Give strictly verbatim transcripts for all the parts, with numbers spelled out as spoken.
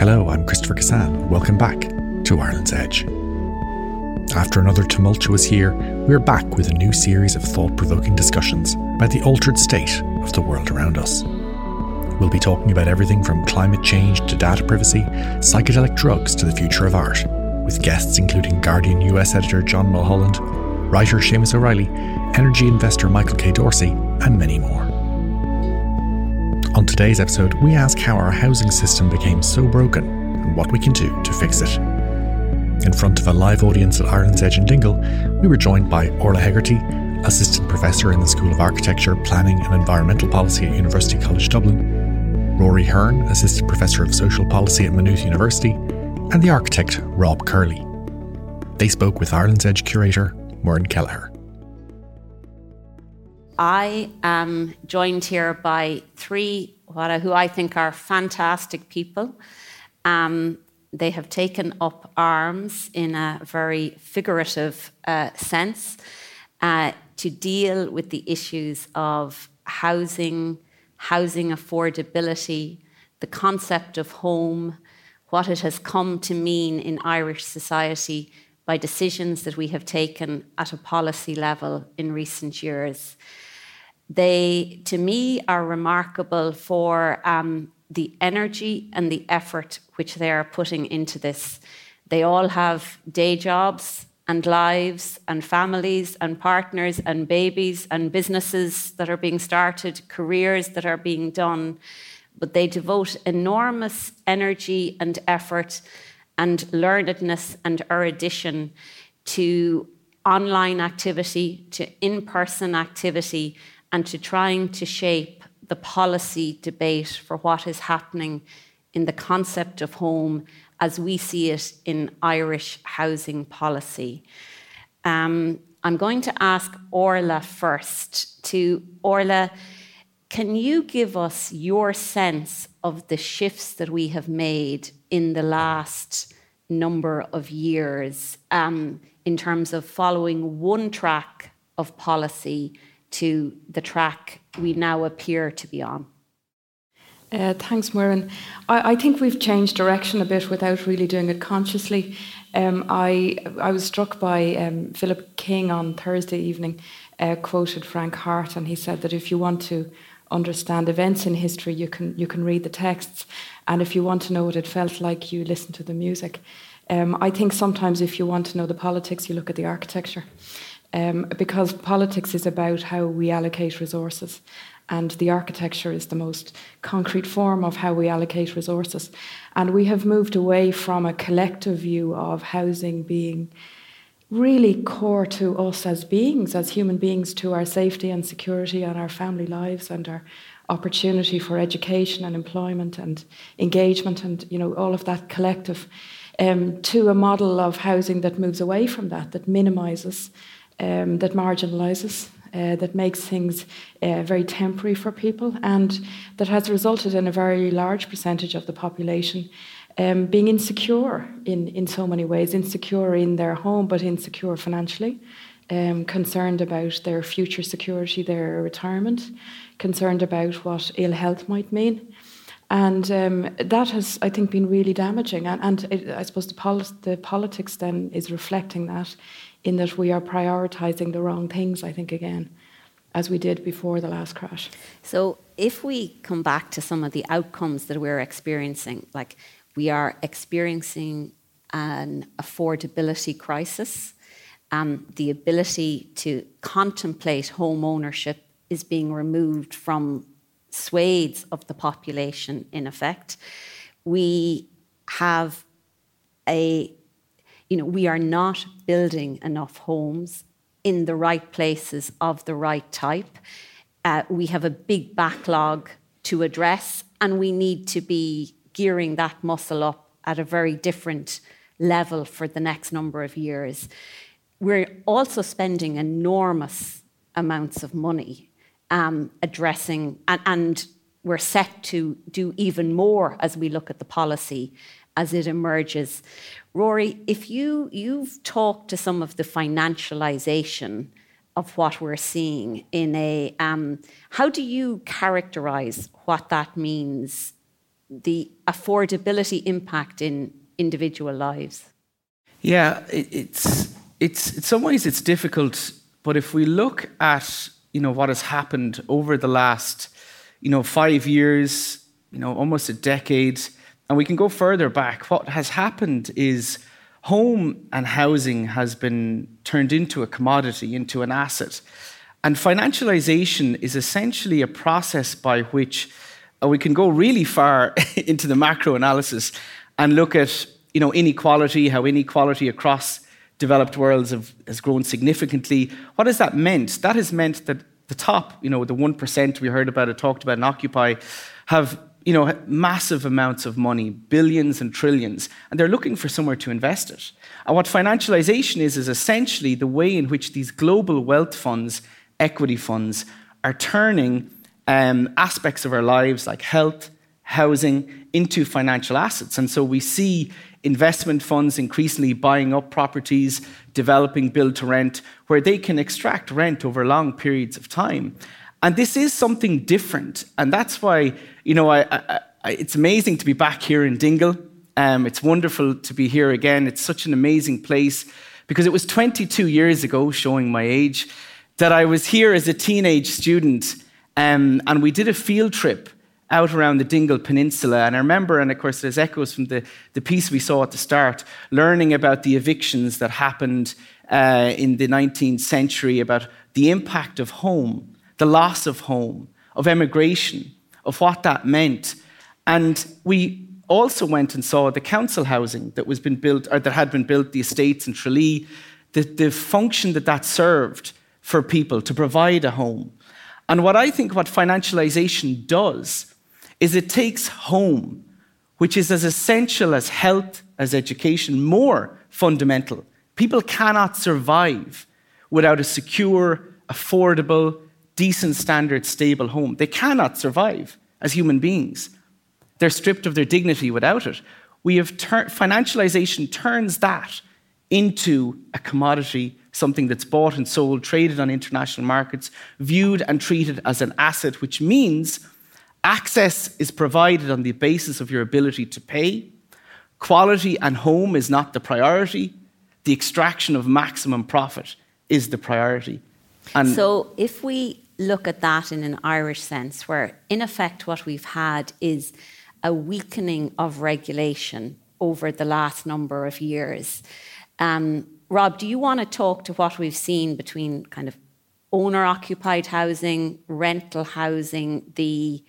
Hello, I'm Christopher Cassan. Welcome back to Ireland's Edge. After another tumultuous year, we're back with a new series of thought-provoking discussions about the altered state of the world around us. We'll be talking about everything from climate change to data privacy, psychedelic drugs to the future of art, with guests including Guardian U S editor John Mulholland, writer Seamus O'Reilly, energy investor Michael K. Dorsey, and many more. On today's episode, we ask how our housing system became so broken and what we can do to fix it. In front of a live audience at Ireland's Edge in Dingle, we were joined by Orla Hegarty, assistant professor in the School of Architecture, Planning and Environmental Policy at University College Dublin, Rory Hearn, assistant professor of social policy at Maynooth University, and the architect Rob Curley. They spoke with Ireland's Edge curator Mern Kelleher. I am joined here by three who I think are fantastic people. Um, they have taken up arms in a very figurative uh, sense uh, to deal with the issues of housing, housing affordability, the concept of home, what it has come to mean in Irish society by decisions that we have taken at a policy level in recent years. They, to me, are remarkable for um, the energy and the effort which they are putting into this. They all have day jobs and lives and families and partners and babies and businesses that are being started, careers that are being done. But they devote enormous energy and effort and learnedness and erudition to online activity, to in-person activity, and to trying to shape the policy debate for what is happening in the concept of home as we see it in Irish housing policy. Um, I'm going to ask Orla first. To Orla, can you give us your sense of the shifts that we have made in the last number of years um, in terms of following one track of policy to the track we now appear to be on? Uh, thanks, Mern. I, I think we've changed direction a bit without really doing it consciously. Um, I I was struck by um, Philip King on Thursday evening, uh, quoted Frank Hart, and he said that if you want to understand events in history, you can you can read the texts, and if you want to know what it felt like, you listen to the music. Um, I think sometimes if you want to know the politics, you look at the architecture, um, because politics is about how we allocate resources, and the architecture is the most concrete form of how we allocate resources. And we have moved away from a collective view of housing being really core to us as beings, as human beings, to our safety and security and our family lives and our opportunity for education and employment and engagement and, you know, all of that collective, um, to a model of housing that moves away from that, that minimises, um, that marginalises, uh, that makes things uh, very temporary for people, and that has resulted in a very large percentage of the population Um, being insecure in, in so many ways, insecure in their home, but insecure financially, um, concerned about their future security, their retirement, concerned about what ill health might mean. And um, that has, I think, been really damaging. And, and it, I suppose the, pol- the politics then is reflecting that, in that we are prioritising the wrong things, I think, again, as we did before the last crash. So if we come back to some of the outcomes that we're experiencing, like, we are experiencing an affordability crisis. Um, the ability to contemplate home ownership is being removed from swathes of the population, in effect. We have a, you know, we are not building enough homes in the right places of the right type. Uh, we have a big backlog to address, and we need to be gearing that muscle up at a very different level for the next number of years. We're also spending enormous amounts of money um, addressing, and, and we're set to do even more as we look at the policy as it emerges. Rory, if you, you've talked to some of the financialisation of what we're seeing in a... Um, how do you characterise what that means the affordability impact in individual lives? Yeah, it's it's in some ways it's difficult, but if we look at, you know, what has happened over the last, you know, five years, you know, almost a decade, and we can go further back, what has happened is home and housing has been turned into a commodity, into an asset. And financialization is essentially a process by which we can go really far into the macro analysis and look at, you know, inequality, how inequality across developed worlds have, has grown significantly. What has that meant? That has meant that the top, you know, the one percent we heard about it, talked about in Occupy, have, you know, massive amounts of money, billions and trillions, and they're looking for somewhere to invest it. And what financialization is, is essentially the way in which these global wealth funds, equity funds, are turning um, aspects of our lives like health, housing, into financial assets. And so we see investment funds increasingly buying up properties, developing build-to-rent, where they can extract rent over long periods of time. And this is something different. And that's why, you know, I, I, I, it's amazing to be back here in Dingle. Um, it's wonderful to be here again. It's such an amazing place, because it was twenty-two years ago, showing my age, that I was here as a teenage student. Um, and we did a field trip out around the Dingle Peninsula. And I remember, and of course there's echoes from the, the piece we saw at the start, learning about the evictions that happened uh, in the nineteenth century, about the impact of home, the loss of home, of emigration, of what that meant. And we also went and saw the council housing that was been built, or that had been built, the estates in Tralee, the, the function that that served for people to provide a home. And what I think what financialization does is it takes home, which is as essential as health, as education, more fundamental. People cannot survive without a secure, affordable, decent, standard, stable home. They cannot survive as human beings. They're stripped of their dignity without it. We have ter- financialization turns that into a commodity, something that's bought and sold, traded on international markets, viewed and treated as an asset, which means access is provided on the basis of your ability to pay. Quality and home is not the priority. The extraction of maximum profit is the priority. And so if we look at that in an Irish sense, where in effect what we've had is a weakening of regulation over the last number of years. Um, Rob, do you want to talk to what we've seen between kind of owner-occupied housing, rental housing, the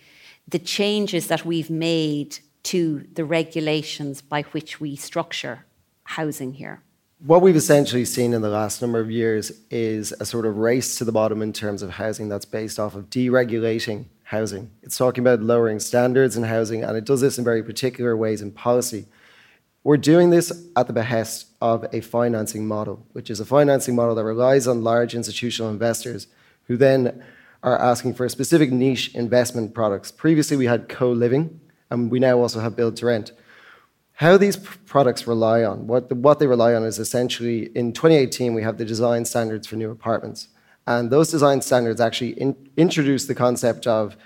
the changes that we've made to the regulations by which we structure housing here? What we've essentially seen in the last number of years is a sort of race to the bottom in terms of housing that's based off of deregulating housing. It's talking about lowering standards in housing, and it does this in very particular ways in policy. We're doing this at the behest of a financing model, which is a financing model that relies on large institutional investors who then are asking for specific niche investment products. Previously, we had co-living, and we now also have build-to-rent. How these products rely on, what, the, what they rely on is essentially, in twenty eighteen, we have the design standards for new apartments. And those design standards actually in, introduce the concept of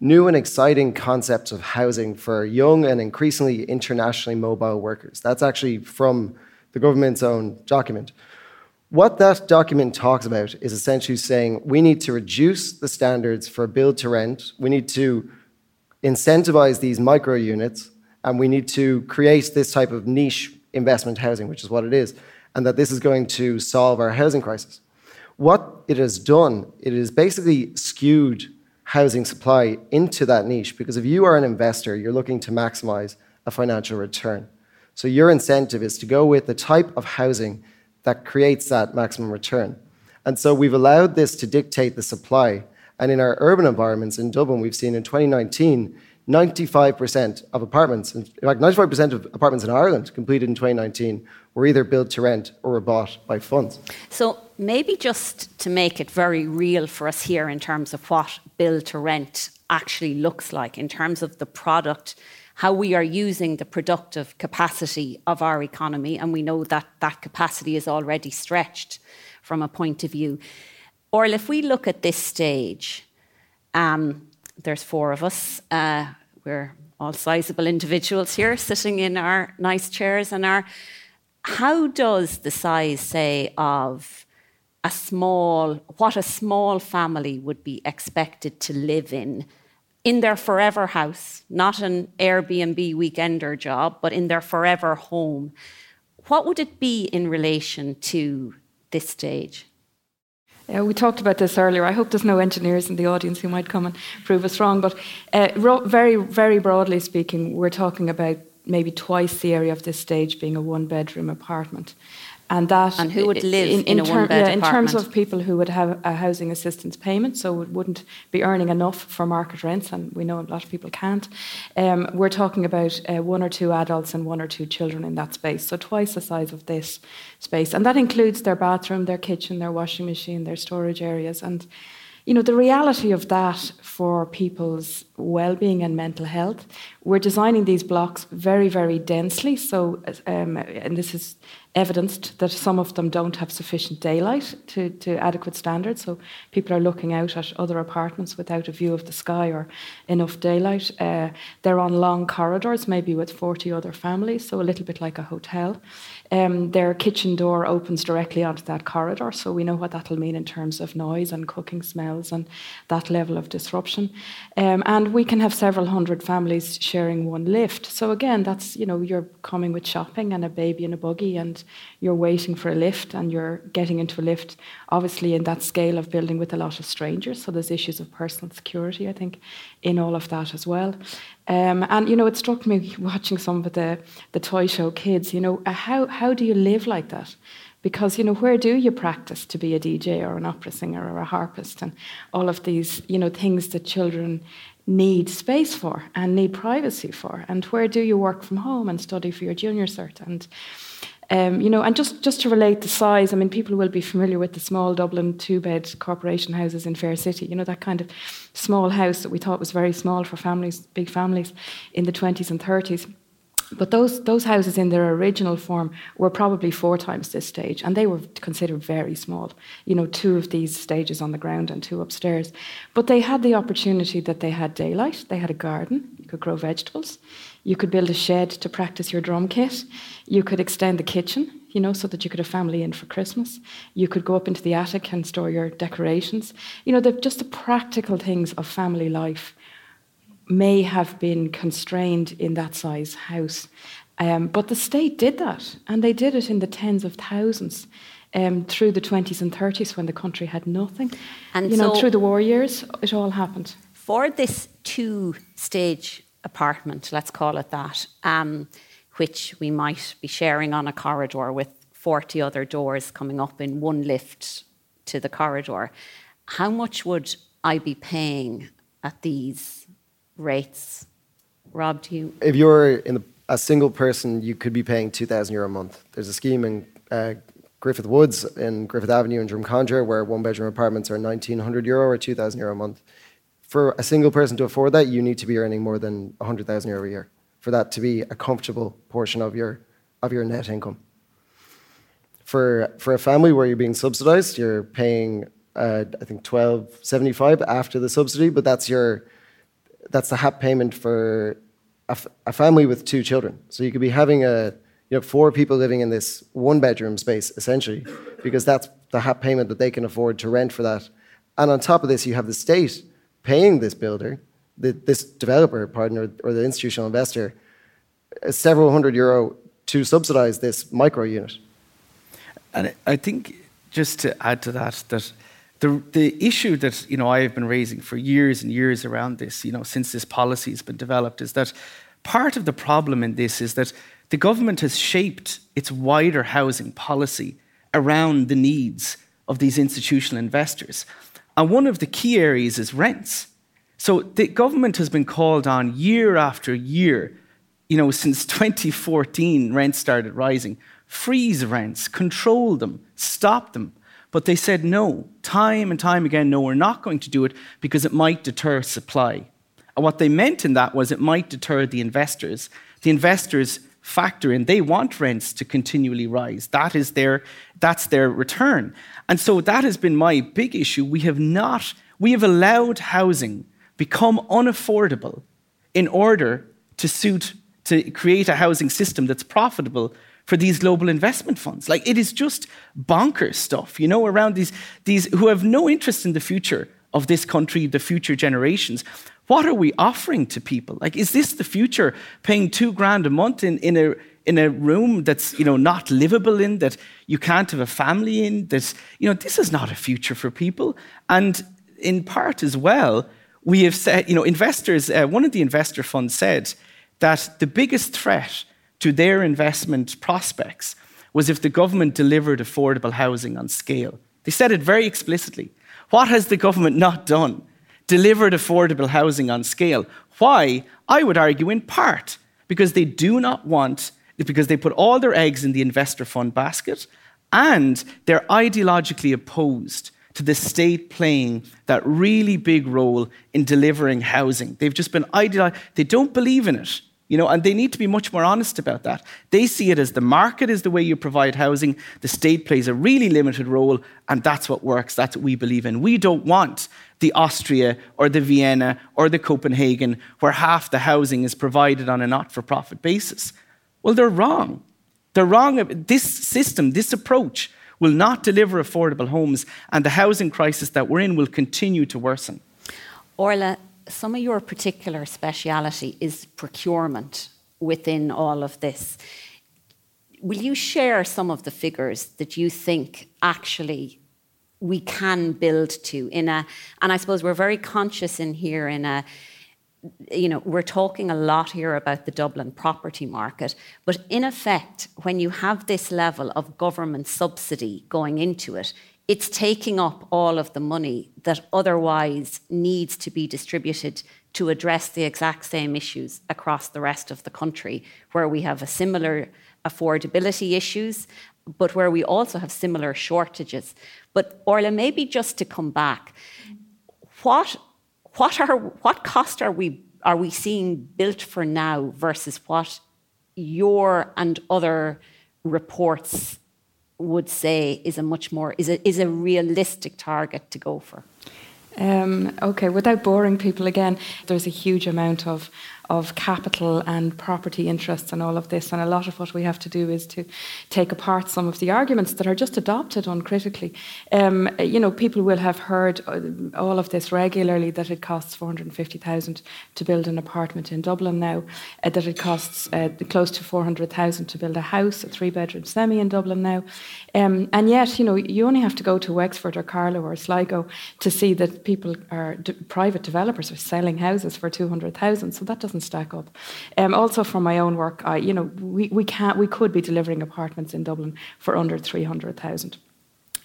new and exciting concepts of housing for young and increasingly internationally mobile workers. That's actually from the government's own document. What that document talks about is essentially saying we need to reduce the standards for build to rent, we need to incentivize these micro units, and we need to create this type of niche investment housing, which is what it is, and that this is going to solve our housing crisis. What it has done, it has basically skewed housing supply into that niche, because if you are an investor, you're looking to maximize a financial return. So your incentive is to go with the type of housing that creates that maximum return. And so we've allowed this to dictate the supply. And in our urban environments in Dublin, we've seen in twenty nineteen, ninety-five percent of apartments, in fact, ninety-five percent of apartments in Ireland completed in twenty nineteen were either built to rent or were bought by funds. So maybe just to make it very real for us here in terms of what build to rent actually looks like, in terms of the product, how we are using the productive capacity of our economy, and we know that that capacity is already stretched from a point of view. Or if we look at this stage, um, there's four of us. Uh, we're all sizable individuals here sitting in our nice chairs and our... How does the size, say, of a small, what a small family would be expected to live in, in their forever house, not an Airbnb weekender job, but in their forever home, what would it be in relation to this stage? Uh, we talked about this earlier. I hope there's no engineers in the audience who might come and prove us wrong, but uh, ro- very, very broadly speaking, we're talking about maybe twice the area of this stage being a one-bedroom apartment. And that and who would live in, in, in a ter- one-bed yeah, apartment? In terms of people who would have a housing assistance payment, so it wouldn't be earning enough for market rents, and we know a lot of people can't. Um, we're talking about uh, one or two adults and one or two children in that space, so twice the size of this space. And that includes their bathroom, their kitchen, their washing machine, their storage areas. And, you know, the reality of that for people's well-being and mental health, we're designing these blocks very, very densely. So, um, and this is evidenced that some of them don't have sufficient daylight to, to adequate standards. So people are looking out at other apartments without a view of the sky or enough daylight. Uh, they're on long corridors, maybe with forty other families, so a little bit like a hotel. Um, their kitchen door opens directly onto that corridor, so we know what that'll mean in terms of noise and cooking smells and that level of disruption. Um, and we can have several hundred families sharing one lift. So again, that's, you know, you're coming with shopping and a baby in a buggy and you're waiting for a lift and you're getting into a lift, obviously in that scale of building with a lot of strangers. So there's issues of personal security, I think, in all of that as well. Um, and, you know, it struck me watching some of the, the toy show kids, you know, how, how do you live like that? Because, you know, where do you practice to be a D J or an opera singer or a harpist and all of these, you know, things that children need space for and need privacy for? And where do you work from home and study for your junior cert? And, Um, you know, and just, just to relate the size, I mean, people will be familiar with the small Dublin two-bed corporation houses in Fair City, you know, that kind of small house that we thought was very small for families, big families in the twenties and thirties. But those those houses in their original form were probably four times this stage, and they were considered very small. You know, two of these stages on the ground and two upstairs. But they had the opportunity that they had daylight, they had a garden, you could grow vegetables, you could build a shed to practice your drum kit, you could extend the kitchen, you know, so that you could have family in for Christmas. You could go up into the attic and store your decorations. You know, the, just the practical things of family life may have been constrained in that size house. Um, but the state did that, and they did it in the tens of thousands um, through the twenties and thirties when the country had nothing. And you so know, through the war years, it all happened. For this two-stage apartment, let's call it that, um, which we might be sharing on a corridor with forty other doors coming up in one lift to the corridor, how much would I be paying at these rates? Rob, do you? If you're in the, a single person, you could be paying two thousand euro a month. There's a scheme in uh, Griffith Woods in Griffith Avenue in Drumcondra where one bedroom apartments are nineteen hundred euro or two thousand euro a month. For a single person to afford that, you need to be earning more than one hundred thousand euro a year for that to be a comfortable portion of your of your net income. For for a family where you're being subsidized, you're paying uh, I think twelve seventy-five after the subsidy, but that's your That's the H A P payment for a, f- a family with two children. So you could be having a, you know, four people living in this one-bedroom space, essentially, because that's the H A P payment that they can afford to rent for that. And on top of this, you have the state paying this builder, the, this developer, pardon, or, or the institutional investor, several hundred euro to subsidize this micro-unit. And I think, just to add to that, that... The the issue that, you know, I've been raising for years and years around this, you know, since this policy has been developed, is that part of the problem in this is that the government has shaped its wider housing policy around the needs of these institutional investors. And one of the key areas is rents. So the government has been called on year after year, you know, since twenty fourteen, rents started rising. Freeze rents, control them, stop them. But they said no, time and time again, no, we're not going to do it because it might deter supply. And what they meant in that was it might deter the investors. The investors factor in, they want rents to continually rise. That is their, that's their return. And so that has been my big issue. We have not, we have allowed housing become unaffordable in order to suit, to create a housing system that's profitable for these global investment funds. Like, it is just bonkers stuff, you know, around these, these who have no interest in the future of this country, the future generations. What are we offering to people? Like, is this the future, paying two grand a month in, in a in a room that's, you know, not livable in, that you can't have a family in, that, you know, this is not a future for people. And in part as well, we have said, you know, investors, uh, one of the investor funds said that the biggest threat to their investment prospects was if the government delivered affordable housing on scale. They said it very explicitly. What has the government not done? Delivered affordable housing on scale. Why? I would argue in part because they do not want, because they put all their eggs in the investor fund basket, and they're ideologically opposed to the state playing that really big role in delivering housing. They've just been ideolog- they don't believe in it. You know, and they need to be much more honest about that. They see it as the market is the way you provide housing, the state plays a really limited role, and that's what works, that's what we believe in. We don't want the Austria or the Vienna or the Copenhagen where half the housing is provided on a not-for-profit basis. Well, they're wrong. They're wrong. This system, this approach will not deliver affordable homes, and the housing crisis that we're in will continue to worsen. Orla, some of your particular speciality is procurement within all of this. Will you share some of the figures that you think actually we can build to in a, and I suppose we're very conscious in here in a, you know, we're talking a lot here about the Dublin property market, but in effect, when you have this level of government subsidy going into it, it's taking up all of the money that otherwise needs to be distributed to address the exact same issues across the rest of the country, where we have a similar affordability issues, but where we also have similar shortages. But Orla, maybe just to come back, what what are what cost are we are we seeing built for now versus what your and other reports would say is a much more, is a, is a realistic target to go for? Um, okay, without boring people again, there's a huge amount of, of capital and property interests and all of this, and a lot of what we have to do is to take apart some of the arguments that are just adopted uncritically. Um, you know, people will have heard all of this regularly, that it costs four hundred fifty thousand to build an apartment in Dublin now, uh, that it costs uh, close to four hundred thousand to build a house, a three-bedroom semi in Dublin now. Um, and yet, you know, you only have to go to Wexford or Carlow or Sligo to see that people are, d- private developers are selling houses for two hundred thousand, so that doesn't stack up. Um, also, from my own work, I, you know, we we can't, we could be delivering apartments in Dublin for under three hundred thousand.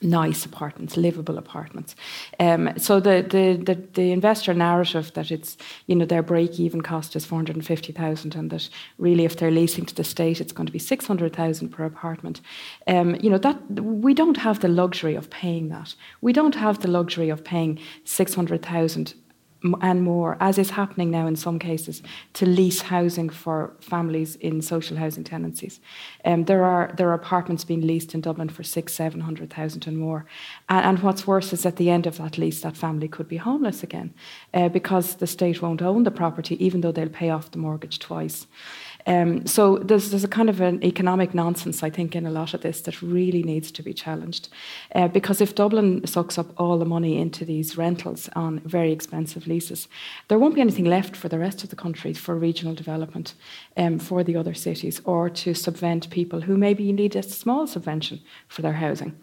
Nice apartments, livable apartments. Um, so the, the the the investor narrative that it's, you know, their break-even cost is four hundred and fifty thousand, and that really if they're leasing to the state, it's going to be six hundred thousand per apartment. Um, you know, that we don't have the luxury of paying that. We don't have the luxury of paying six hundred thousand. And more, as is happening now in some cases, to lease housing for families in social housing tenancies. Um, there are there are apartments being leased in Dublin for six, seven hundred thousand and more. And, and what's worse is at the end of that lease, that family could be homeless again, uh, because the state won't own the property, even though they'll pay off the mortgage twice. Um, so there's, there's a kind of an economic nonsense, I think, in a lot of this that really needs to be challenged. Uh, because if Dublin sucks up all the money into these rentals on very expensive leases, there won't be anything left for the rest of the country for regional development, um, for the other cities, or to subvent people who maybe need a small subvention for their housing.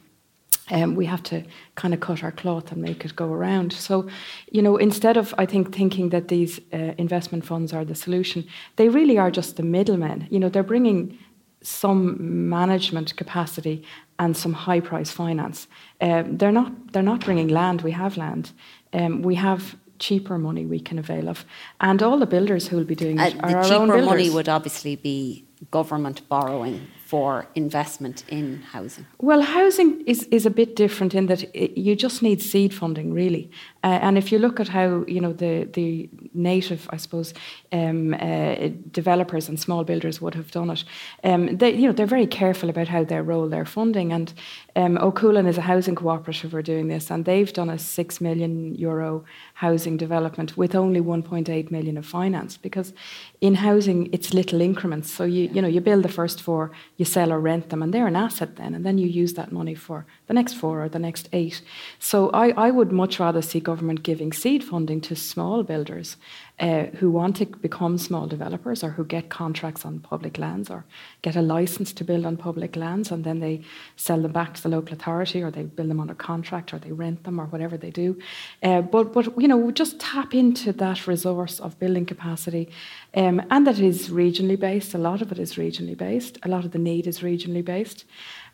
Um, we have to kind of cut our cloth and make it go around. So, you know, instead of, I think, thinking that these uh, investment funds are the solution, they really are just the middlemen. You know, they're bringing some management capacity and some high-price finance. Um, they're not they're not bringing land. We have land. Um, we have cheaper money we can avail of. And all the builders who will be doing it uh, are our own builders. The cheaper money would obviously be government borrowing for investment in housing? Well, housing is, is a bit different in that it, you just need seed funding, really. Uh, and if you look at how, you know, the, the native, I suppose, um, uh, developers and small builders would have done it, um, they, you know, they're very careful about how they roll their funding. And um, O'Coolin is a housing cooperative who are doing this, and they've done a six million euro housing development with only one point eight million of finance, because in housing, it's little increments. So, you, you know, you build the first four, you sell or rent them, and they're an asset then, and then you use that money for the next four or the next eight. So I, I would much rather see government giving seed funding to small builders uh, who want to become small developers, or who get contracts on public lands, or get a license to build on public lands, and then they sell them back to the local authority, or they build them under contract, or they rent them, or whatever they do. Uh, but, but, you know, just tap into that resource of building capacity, um, and that is regionally based. A lot of it is regionally based. A lot of the need is regionally based.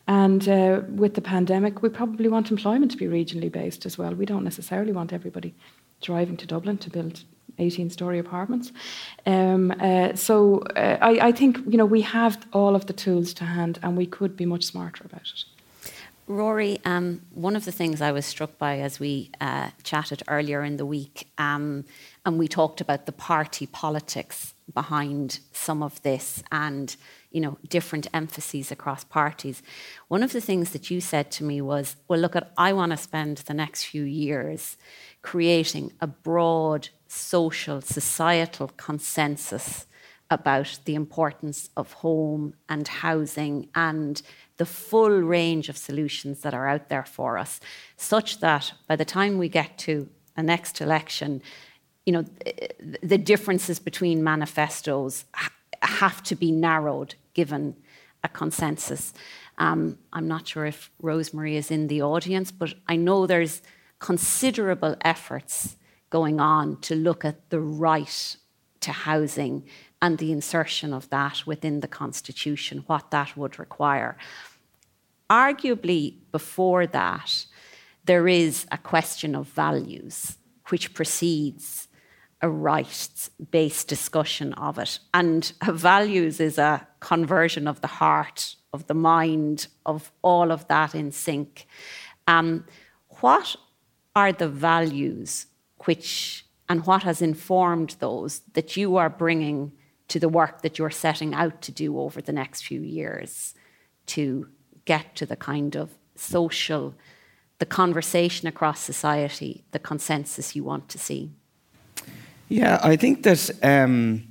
And uh, with the pandemic, we probably want employment to be regionally based as well. We don't necessarily want everybody driving to Dublin to build eighteen-storey apartments. Um, uh, so uh, I, I think, you know, we have all of the tools to hand, and we could be much smarter about it. Rory, um, one of the things I was struck by as we uh, chatted earlier in the week, um, and we talked about the party politics behind some of this, and, you know, different emphases across parties. One of the things that you said to me was, well, look, at, I want to spend the next few years creating a broad social, societal consensus about the importance of home and housing and the full range of solutions that are out there for us, such that by the time we get to a next election, you know, the differences between manifestos have to be narrowed given a consensus. Um, I'm not sure if Rosemary is in the audience, but I know there's considerable efforts going on to look at the right to housing and the insertion of that within the Constitution, what that would require. Arguably, before that, there is a question of values which precedes a rights-based discussion of it. And values is a conversion of the heart, of the mind, of all of that in sync. Um, what are the values which, and what has informed those that you are bringing to the work that you're setting out to do over the next few years to get to the kind of social, the conversation across society, the consensus you want to see? Yeah, I think that um,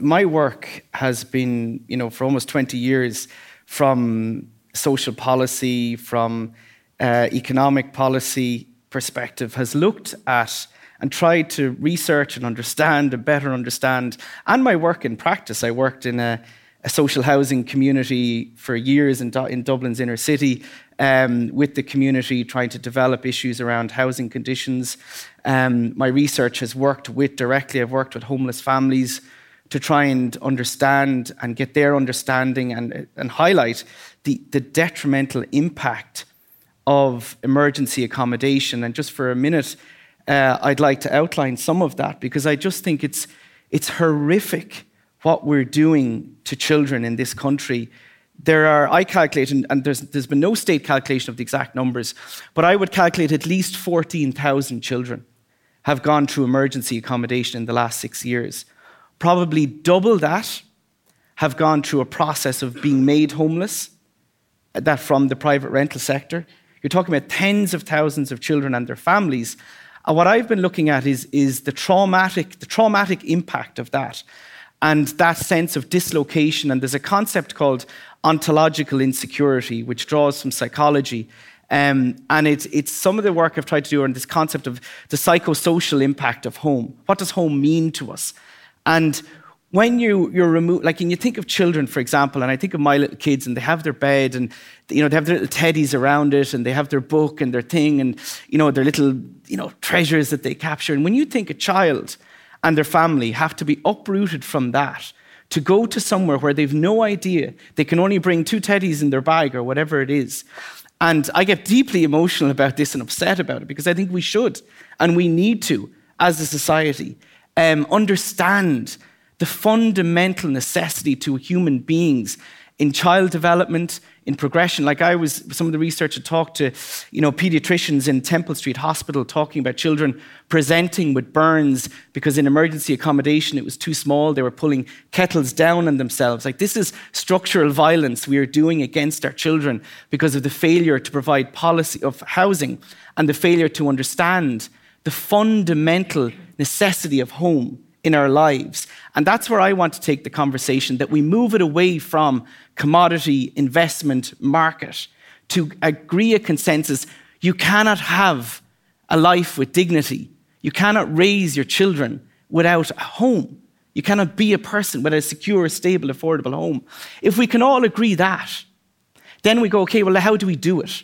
my work has been, you know, for almost twenty years, from social policy, from uh, economic policy perspective, has looked at and tried to research and understand and better understand. And my work in practice, I worked in a, a social housing community for years in, in Dublin's inner city, Um, with the community, trying to develop issues around housing conditions. Um, my research has worked with directly, I've worked with homeless families to try and understand and get their understanding and, and highlight the, the detrimental impact of emergency accommodation. And just for a minute, uh, I'd like to outline some of that, because I just think it's it's horrific what we're doing to children in this country. There are, I calculate, and there's, there's been no state calculation of the exact numbers, but I would calculate at least fourteen thousand children have gone through emergency accommodation in the last six years. Probably double that have gone through a process of being made homeless, that from the private rental sector. You're talking about tens of thousands of children and their families. And what I've been looking at is, is the traumatic, the traumatic impact of that, and that sense of dislocation. And there's a concept called ontological insecurity, which draws from psychology. Um, and it's, it's some of the work I've tried to do on this concept of the psychosocial impact of home. What does home mean to us? And when you, you're removed, like, and you think of children, for example, and I think of my little kids, and they have their bed, and, you know, they have their little teddies around it, and they have their book and their thing, and, you know, their little, you know, treasures that they capture. And when you think a child and their family have to be uprooted from that, to go to somewhere where they've no idea, they can only bring two teddies in their bag or whatever it is. And I get deeply emotional about this and upset about it, because I think we should, and we need to, as a society, um, understand the fundamental necessity to human beings in child development, in progression. Like I was, some of the research had talked to, you know, pediatricians in Temple Street Hospital talking about children presenting with burns because in emergency accommodation it was too small. They were pulling kettles down on themselves. Like this is structural violence we are doing against our children because of the failure to provide policy of housing and the failure to understand the fundamental necessity of home in our lives. And that's where I want to take the conversation, that we move it away from commodity, investment, market, to agree a consensus. You cannot have a life with dignity. You cannot raise your children without a home. You cannot be a person without a secure, stable, affordable home. If we can all agree that, then we go, okay, well, how do we do it?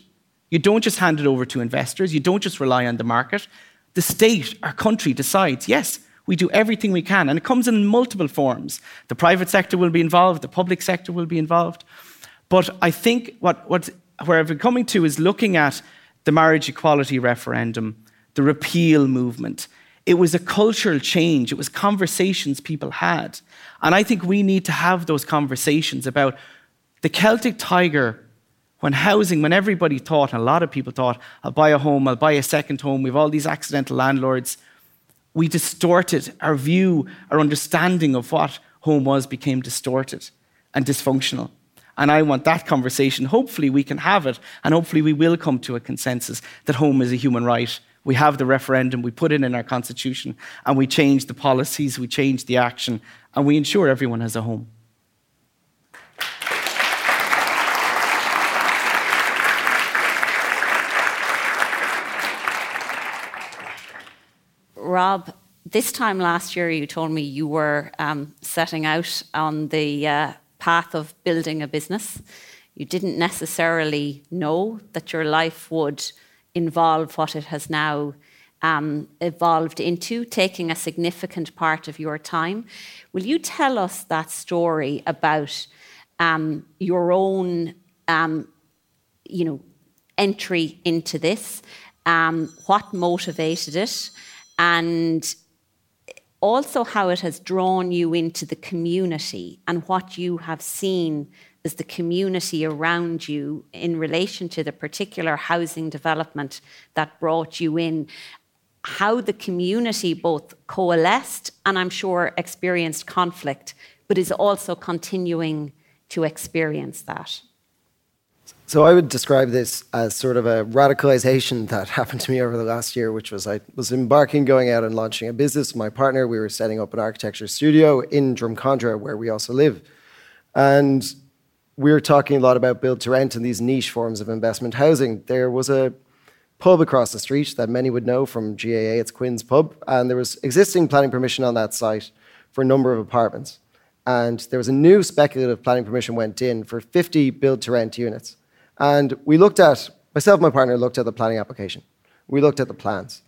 You don't just hand it over to investors. You don't just rely on the market. The state, our country decides, yes, we do everything we can. And it comes in multiple forms. The private sector will be involved. The public sector will be involved. But I think what, what, where I've been coming to is looking at the marriage equality referendum, the repeal movement. It was a cultural change. It was conversations people had. And I think we need to have those conversations about the Celtic tiger. When housing, when everybody thought, and a lot of people thought, I'll buy a home, I'll buy a second home, we have all these accidental landlords, we distorted our view, our understanding of what home was became distorted and dysfunctional. And I want that conversation. Hopefully we can have it, and hopefully we will come to a consensus that home is a human right. We have the referendum, we put it in our constitution, and we change the policies, we change the action, and we ensure everyone has a home. Rob, this time last year you told me you were um, setting out on the uh, path of building a business. You didn't necessarily know that your life would involve what it has now um, evolved into, taking a significant part of your time. Will you tell us that story about um, your own um, you know, entry into this, um, what motivated it, and also how it has drawn you into the community and what you have seen as the community around you in relation to the particular housing development that brought you in, how the community both coalesced and I'm sure experienced conflict, but is also continuing to experience that? So I would describe this as sort of a radicalization that happened to me over the last year, which was I was embarking, going out and launching a business with my partner. We were setting up an architecture studio in Drumcondra, where we also live. And we were talking a lot about build-to-rent and these niche forms of investment housing. There was a pub across the street that many would know from G A A, it's Quinn's Pub, and there was existing planning permission on that site for a number of apartments. And there was a new speculative planning permission went in for fifty build-to-rent units. And we looked at, myself and my partner looked at the planning application. We looked at the plans.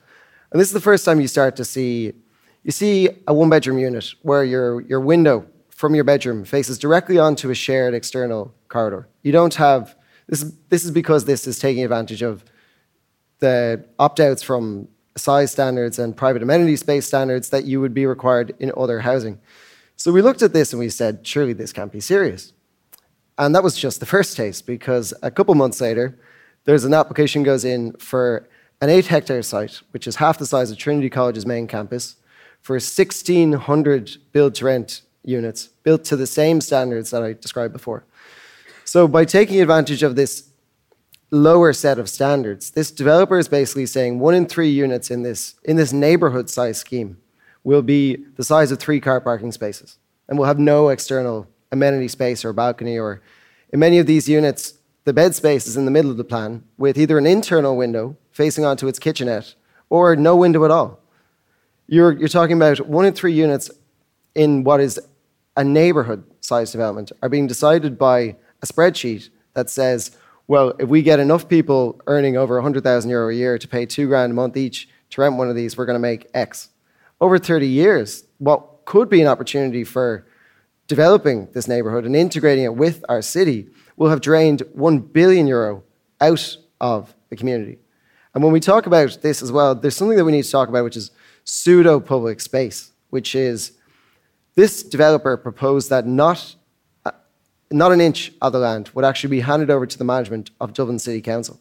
And this is the first time you start to see, you see a one bedroom unit where your, your window from your bedroom faces directly onto a shared external corridor. You don't have, this, this is because this is taking advantage of the opt-outs from size standards and private amenity space standards that you would be required in other housing. So we looked at this and we said, surely this can't be serious. And that was just the first taste, because a couple months later, there's an application goes in for an eight-hectare site, which is half the size of Trinity College's main campus, for sixteen hundred build-to-rent units, built to the same standards that I described before. So by taking advantage of this lower set of standards, this developer is basically saying one in three units in this, in this neighborhood-size scheme will be the size of three car parking spaces, and will have no external amenity space or balcony, or in many of these units, the bed space is in the middle of the plan with either an internal window facing onto its kitchenette or no window at all. You're, you're talking about one in three units in what is a neighborhood-sized development are being decided by a spreadsheet that says, well, if we get enough people earning over one hundred thousand euro a year to pay two grand a month each to rent one of these, we're going to make X. Over thirty years, what could be an opportunity for developing this neighborhood and integrating it with our city will have drained one billion euro out of the community. And when we talk about this as well, there's something that we need to talk about, which is pseudo-public space, which is this developer proposed that not not an inch of the land would actually be handed over to the management of Dublin City Council.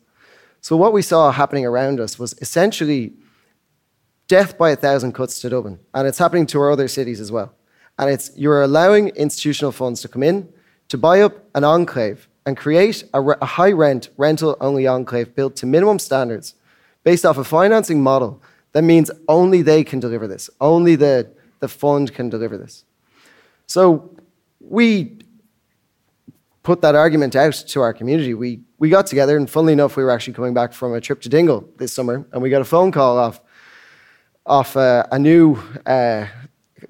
So what we saw happening around us was essentially death by a thousand cuts to Dublin. And it's happening to our other cities as well. And it's you're allowing institutional funds to come in to buy up an enclave and create a, re- a high-rent, rental-only enclave built to minimum standards based off a financing model that means only they can deliver this. Only the, the fund can deliver this. So we put that argument out to our community. We we got together, and funnily enough, we were actually coming back from a trip to Dingle this summer, and we got a phone call off, off uh, a new uh,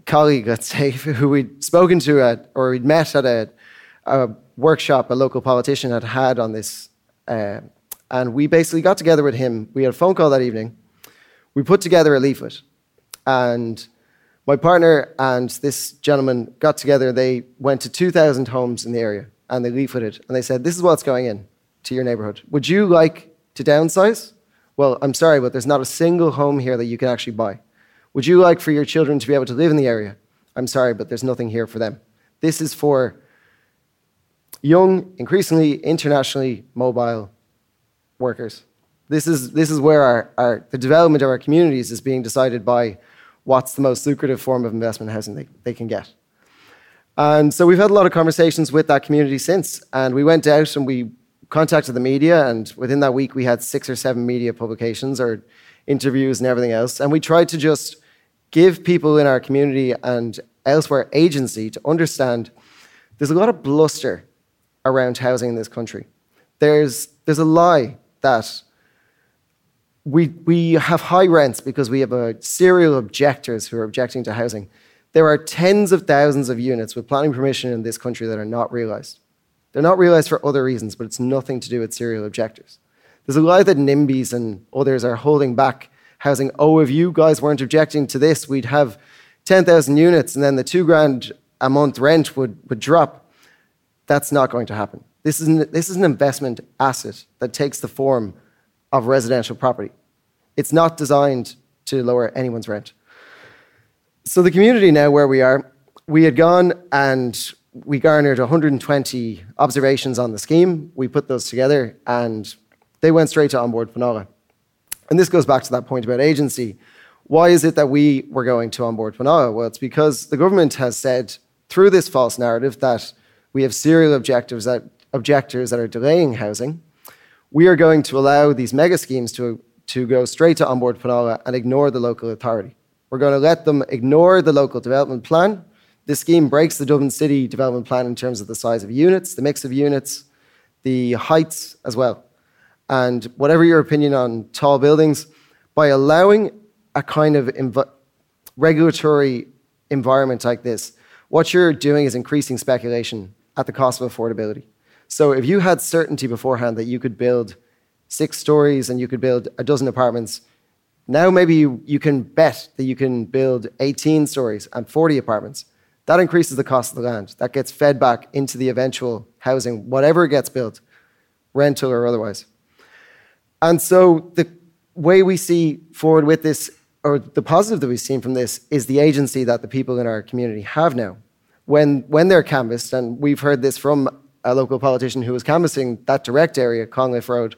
colleague, let's say, who we'd spoken to at, or we'd met at a, a workshop a local politician had had on this. Uh, and we basically got together with him. We had a phone call that evening. We put together a leaflet, and my partner and this gentleman got together. They went to two thousand homes in the area, and they leafleted, and they said, this is what's going in to your neighborhood. Would you like to downsize? Well, I'm sorry, but there's not a single home here that you can actually buy. Would you like for your children to be able to live in the area? I'm sorry, but there's nothing here for them. This is for young, increasingly internationally mobile workers. This is this is where our, our the development of our communities is being decided by what's the most lucrative form of investment housing they, they can get. And so we've had a lot of conversations with that community since. And we went out and we contacted the media. And within that week, we had six or seven media publications or interviews and everything else. And we tried to just give people in our community and elsewhere agency to understand there's a lot of bluster around housing in this country. There's there's a lie that We we have high rents because we have a serial objectors who are objecting to housing. There are tens of thousands of units with planning permission in this country that are not realised. They're not realised for other reasons, but it's nothing to do with serial objectors. There's a lie that NIMBYs and others are holding back housing. Oh, if you guys weren't objecting to this, we'd have ten thousand units and then the two grand a month rent would, would drop. That's not going to happen. This is an, this is an investment asset that takes the form of residential property. It's not designed to lower anyone's rent. So the community now where we are, we had gone and we garnered one hundred twenty observations on the scheme. We put those together and they went straight to Onboard Planola. And this goes back to that point about agency. Why is it that we were going to Onboard Planola? Well, it's because the government has said through this false narrative that we have serial objectives that, objectors that are delaying housing. We are going to allow these mega schemes to, to go straight to Onboard Planola and ignore the local authority. We're going to let them ignore the local development plan. This scheme breaks the Dublin City development plan in terms of the size of units, the mix of units, the heights as well. And whatever your opinion on tall buildings, by allowing a kind of inv- regulatory environment like this, what you're doing is increasing speculation at the cost of affordability. So if you had certainty beforehand that you could build six stories and you could build a dozen apartments, now maybe you, you can bet that you can build eighteen stories and forty apartments. That increases the cost of the land. That gets fed back into the eventual housing, whatever gets built, rental or otherwise. And so the way we see forward with this, or the positive that we've seen from this, is the agency that the people in our community have now. When, when they're canvassed, and we've heard this from a local politician who was canvassing that direct area, Congliffe Road,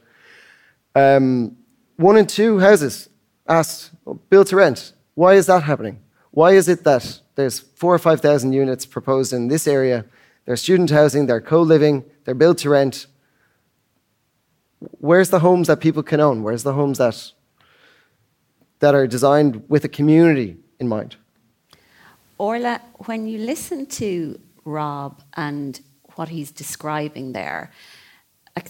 um, one in two houses asked, build to rent. Why is that happening? Why is it that there's four or five thousand units proposed in this area? They're student housing, they're co-living, they're build to rent. Where's the homes that people can own? Where's the homes that that are designed with a community in mind? Orla, when you listen to Rob and what he's describing there,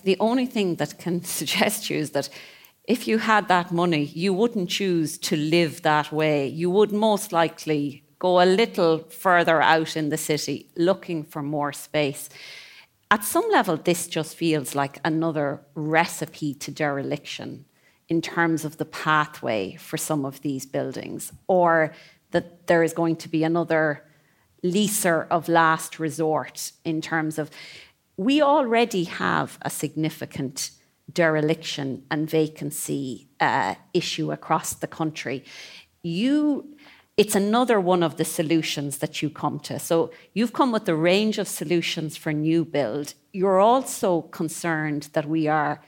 the only thing that can suggest to you is that if you had that money, you wouldn't choose to live that way. You would most likely go a little further out in the city looking for more space. At some level, this just feels like another recipe to dereliction in terms of the pathway for some of these buildings, or that there is going to be another leaser of last resort in terms of we already have a significant dereliction and vacancy uh, issue across the country. You it's another one of the solutions that you come to. So you've come with a range of solutions for new build. You're also concerned that we are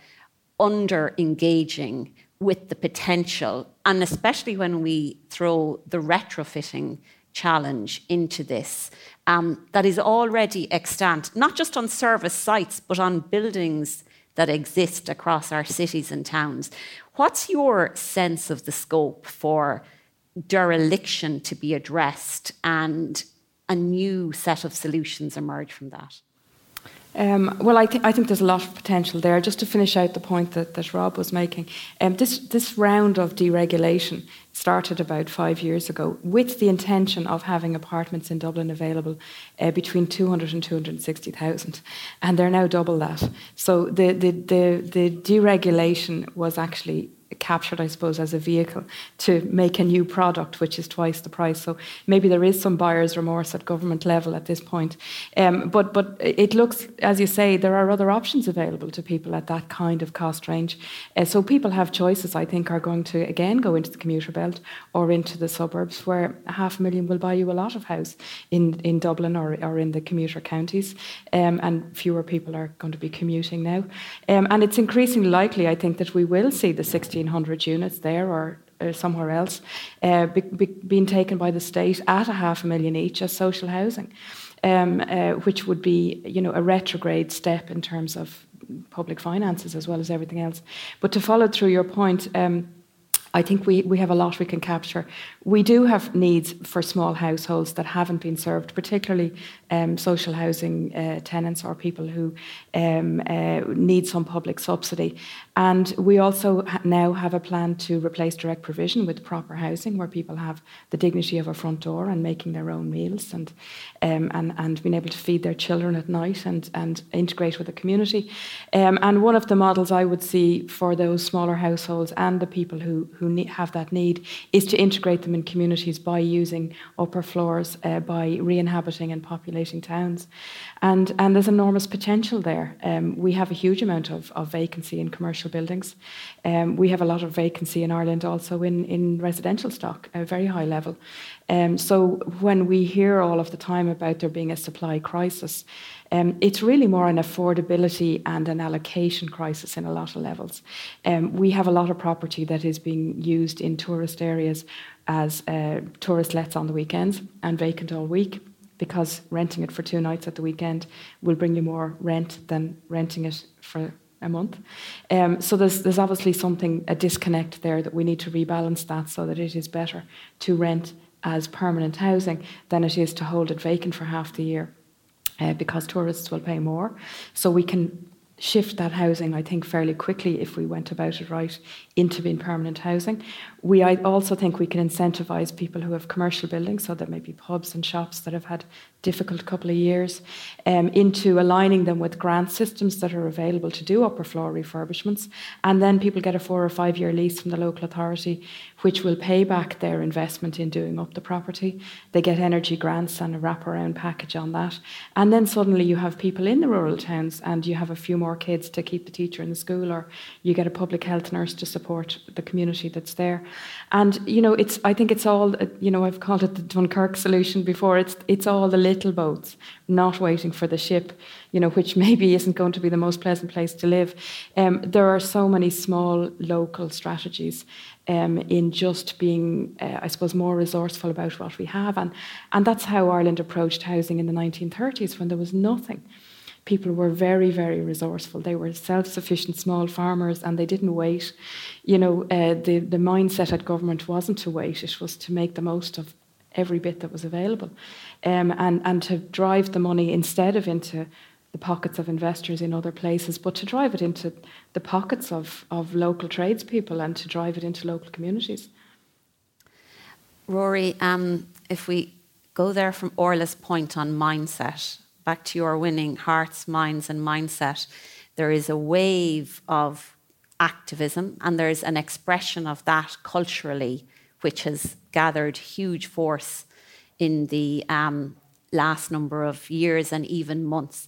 under-engaging with the potential, and especially when we throw the retrofitting challenge into this, um, that is already extant, not just on service sites, but on buildings that exist across our cities and towns. What's your sense of the scope for dereliction to be addressed and a new set of solutions emerge from that? Um, well, I, th- I think there's a lot of potential there. Just to finish out the point that, that Rob was making, um, this, this round of deregulation started about five years ago with the intention of having apartments in Dublin available uh, between two hundred and two hundred sixty thousand, and they're now double that. So the, the, the, the deregulation was actually captured, I suppose, as a vehicle to make a new product which is twice the price. So maybe there is some buyer's remorse at government level at this point. Um, but but it looks, as you say, there are other options available to people at that kind of cost range. Uh, so people have choices, I think, are going to, again, go into the commuter belt or into the suburbs, where half a million will buy you a lot of house in, in Dublin or, or in the commuter counties. Um, and fewer people are going to be commuting now. Um, and it's increasingly likely, I think, that we will see the sixteen hundred units there or uh, somewhere else uh, be, be, being taken by the state at a half a million each as social housing, um, uh, which would be, you know, a retrograde step in terms of public finances as well as everything else. But to follow through your point, um, I think we, we have a lot we can capture. We do have needs for small households that haven't been served, particularly um, social housing uh, tenants or people who um, uh, need some public subsidy. And we also ha- now have a plan to replace direct provision with proper housing, where people have the dignity of a front door and making their own meals and um, and, and being able to feed their children at night and, and integrate with the community. Um, and one of the models I would see for those smaller households and the people who, who have that need is to integrate them in communities by using upper floors, uh, by re-inhabiting and populating towns. And, and there's enormous potential there. Um, we have a huge amount of, of vacancy in commercial buildings. Um, we have a lot of vacancy in Ireland also in, in residential stock, a very high level. Um, so when we hear all of the time about there being a supply crisis, Um, it's really more an affordability and an allocation crisis in a lot of levels. Um, we have a lot of property that is being used in tourist areas as uh, tourist lets on the weekends and vacant all week, because renting it for two nights at the weekend will bring you more rent than renting it for a month. Um, so there's, there's obviously something, a disconnect there that we need to rebalance that, so that it is better to rent as permanent housing than it is to hold it vacant for half the year. Uh, because tourists will pay more. So we can shift that housing, I think, fairly quickly if we went about it right, into being permanent housing. We I also think we can incentivise people who have commercial buildings, so that maybe pubs and shops that have had difficult couple of years, um, into aligning them with grant systems that are available to do upper floor refurbishments. And then people get a four or five year lease from the local authority, which will pay back their investment in doing up the property. They get energy grants and a wraparound package on that. And then suddenly you have people in the rural towns, and you have a few more kids to keep the teacher in the school, or you get a public health nurse to support the community that's there. And, you know, it's, I think it's all, you know, I've called it the Dunkirk solution before. It's, it's all the little boats not waiting for the ship, you know, which maybe isn't going to be the most pleasant place to live. Um, there are so many small local strategies Um, in just being, uh, I suppose, more resourceful about what we have. And, and that's how Ireland approached housing in the nineteen thirties, when there was nothing. People were very, very resourceful. They were self-sufficient small farmers, and they didn't wait. You know, uh, the, the mindset at government wasn't to wait. It was to make the most of every bit that was available, um, and, and to drive the money instead of into the pockets of investors in other places, but to drive it into the pockets of, of local tradespeople, and to drive it into local communities. Rory, um, if we go there from Orla's point on mindset, back to your winning hearts, minds and mindset, there is a wave of activism, and there's an expression of that culturally, which has gathered huge force in the um, last number of years and even months.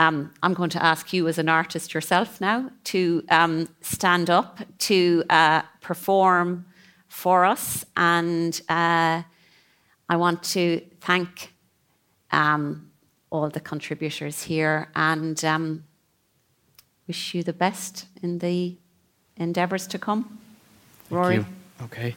Um, I'm going to ask you, as an artist yourself now, to um, stand up, to uh, perform for us, and uh, I want to thank um, all the contributors here and um, wish you the best in the endeavours to come. Rory. Thank you. Okay.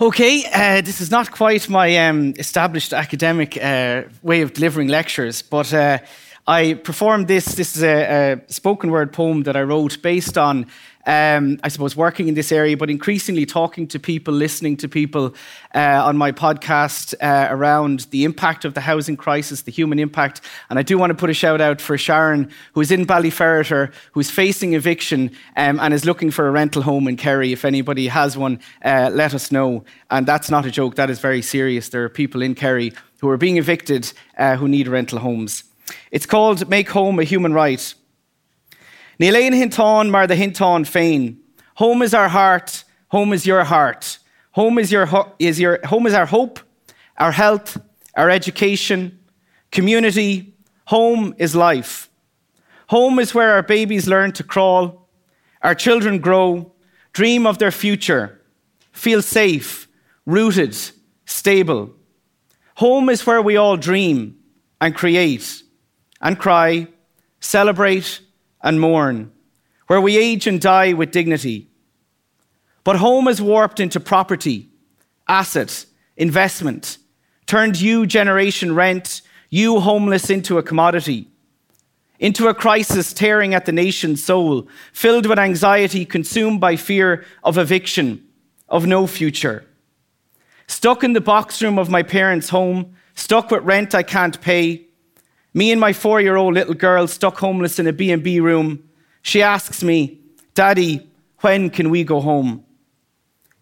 Okay, uh, this is not quite my um, established academic uh, way of delivering lectures, but uh, I performed this. This is a, a spoken word poem that I wrote based on, um, I suppose, working in this area, but increasingly talking to people, listening to people uh, on my podcast uh, around the impact of the housing crisis, the human impact. And I do want to put a shout out for Sharon, who is in Ballyferriter, who's facing eviction um, and is looking for a rental home in Kerry. If anybody has one, uh, let us know. And that's not a joke. That is very serious. There are people in Kerry who are being evicted uh, who need rental homes. It's called Make Home a Human Right. Níl éon hinteán mar de hinteán féin. Home is our heart. Home is your heart. Home is your ho- is your home is our hope, our health, our education, community. Home is life. Home is where our babies learn to crawl, our children grow, dream of their future, feel safe, rooted, stable. Home is where we all dream and create and cry, celebrate and mourn, where we age and die with dignity. But home is warped into property, asset, investment, turned you generation rent, you homeless into a commodity, into a crisis tearing at the nation's soul, filled with anxiety, consumed by fear of eviction, of no future. Stuck in the box room of my parents' home, stuck with rent I can't pay, me and my four-year-old little girl stuck homeless in a B and B room. She asks me, Daddy, when can we go home?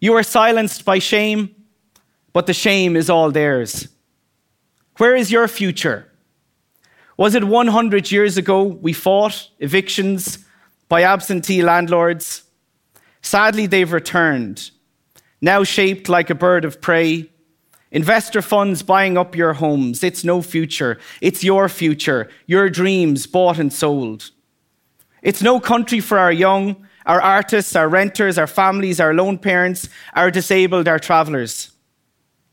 You are silenced by shame, but the shame is all theirs. Where is your future? Was it one hundred years ago we fought evictions by absentee landlords? Sadly, they've returned, now shaped like a bird of prey. Investor funds buying up your homes. It's no future. It's your future, your dreams bought and sold. It's no country for our young, our artists, our renters, our families, our lone parents, our disabled, our travellers.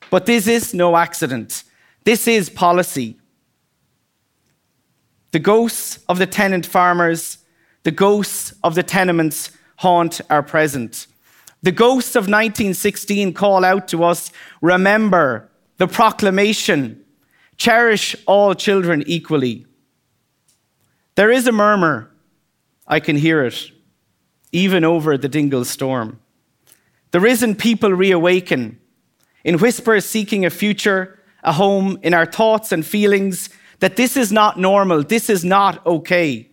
But this is no accident. This is policy. The ghosts of the tenant farmers, the ghosts of the tenements haunt our present. The ghosts of nineteen sixteen call out to us, remember the proclamation, cherish all children equally. There is a murmur, I can hear it, even over the Dingle storm. The risen people reawaken, in whispers seeking a future, a home, in our thoughts and feelings that this is not normal, this is not okay.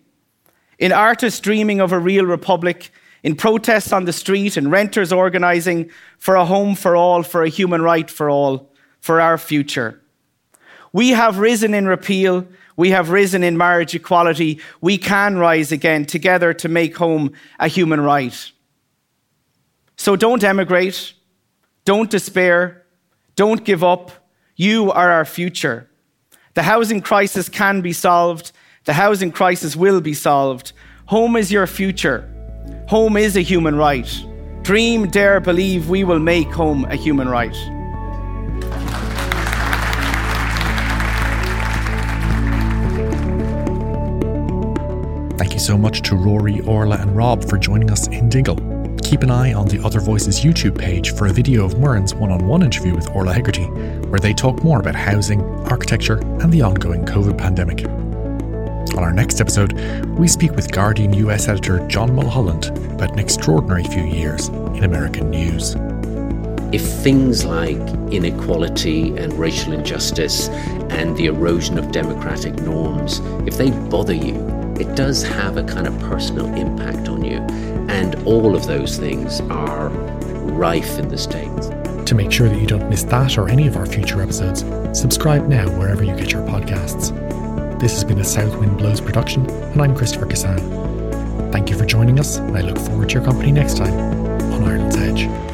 In artists dreaming of a real republic, in protests on the street and renters organising for a home for all, for a human right for all, for our future. We have risen in repeal. We have risen in marriage equality. We can rise again together to make home a human right. So don't emigrate. Don't despair. Don't give up. You are our future. The housing crisis can be solved. The housing crisis will be solved. Home is your future. Home is a human right. Dream, dare, believe, we will make home a human right. Thank you so much to Rory, Orla and Rob for joining us in Dingle. Keep an eye on the Other Voices YouTube page for a video of Mern's one-on-one interview with Orla Hegarty, where they talk more about housing, architecture and the ongoing COVID pandemic. On our next episode, we speak with Guardian U S editor John Mulholland about an extraordinary few years in American news. If things like inequality and racial injustice and the erosion of democratic norms, if they bother you, it does have a kind of personal impact on you. And all of those things are rife in the States. To make sure that you don't miss that or any of our future episodes, subscribe now wherever you get your podcasts. This has been a South Wind Blows production, and I'm Christopher Cassan. Thank you for joining us, and I look forward to your company next time on Ireland's Edge.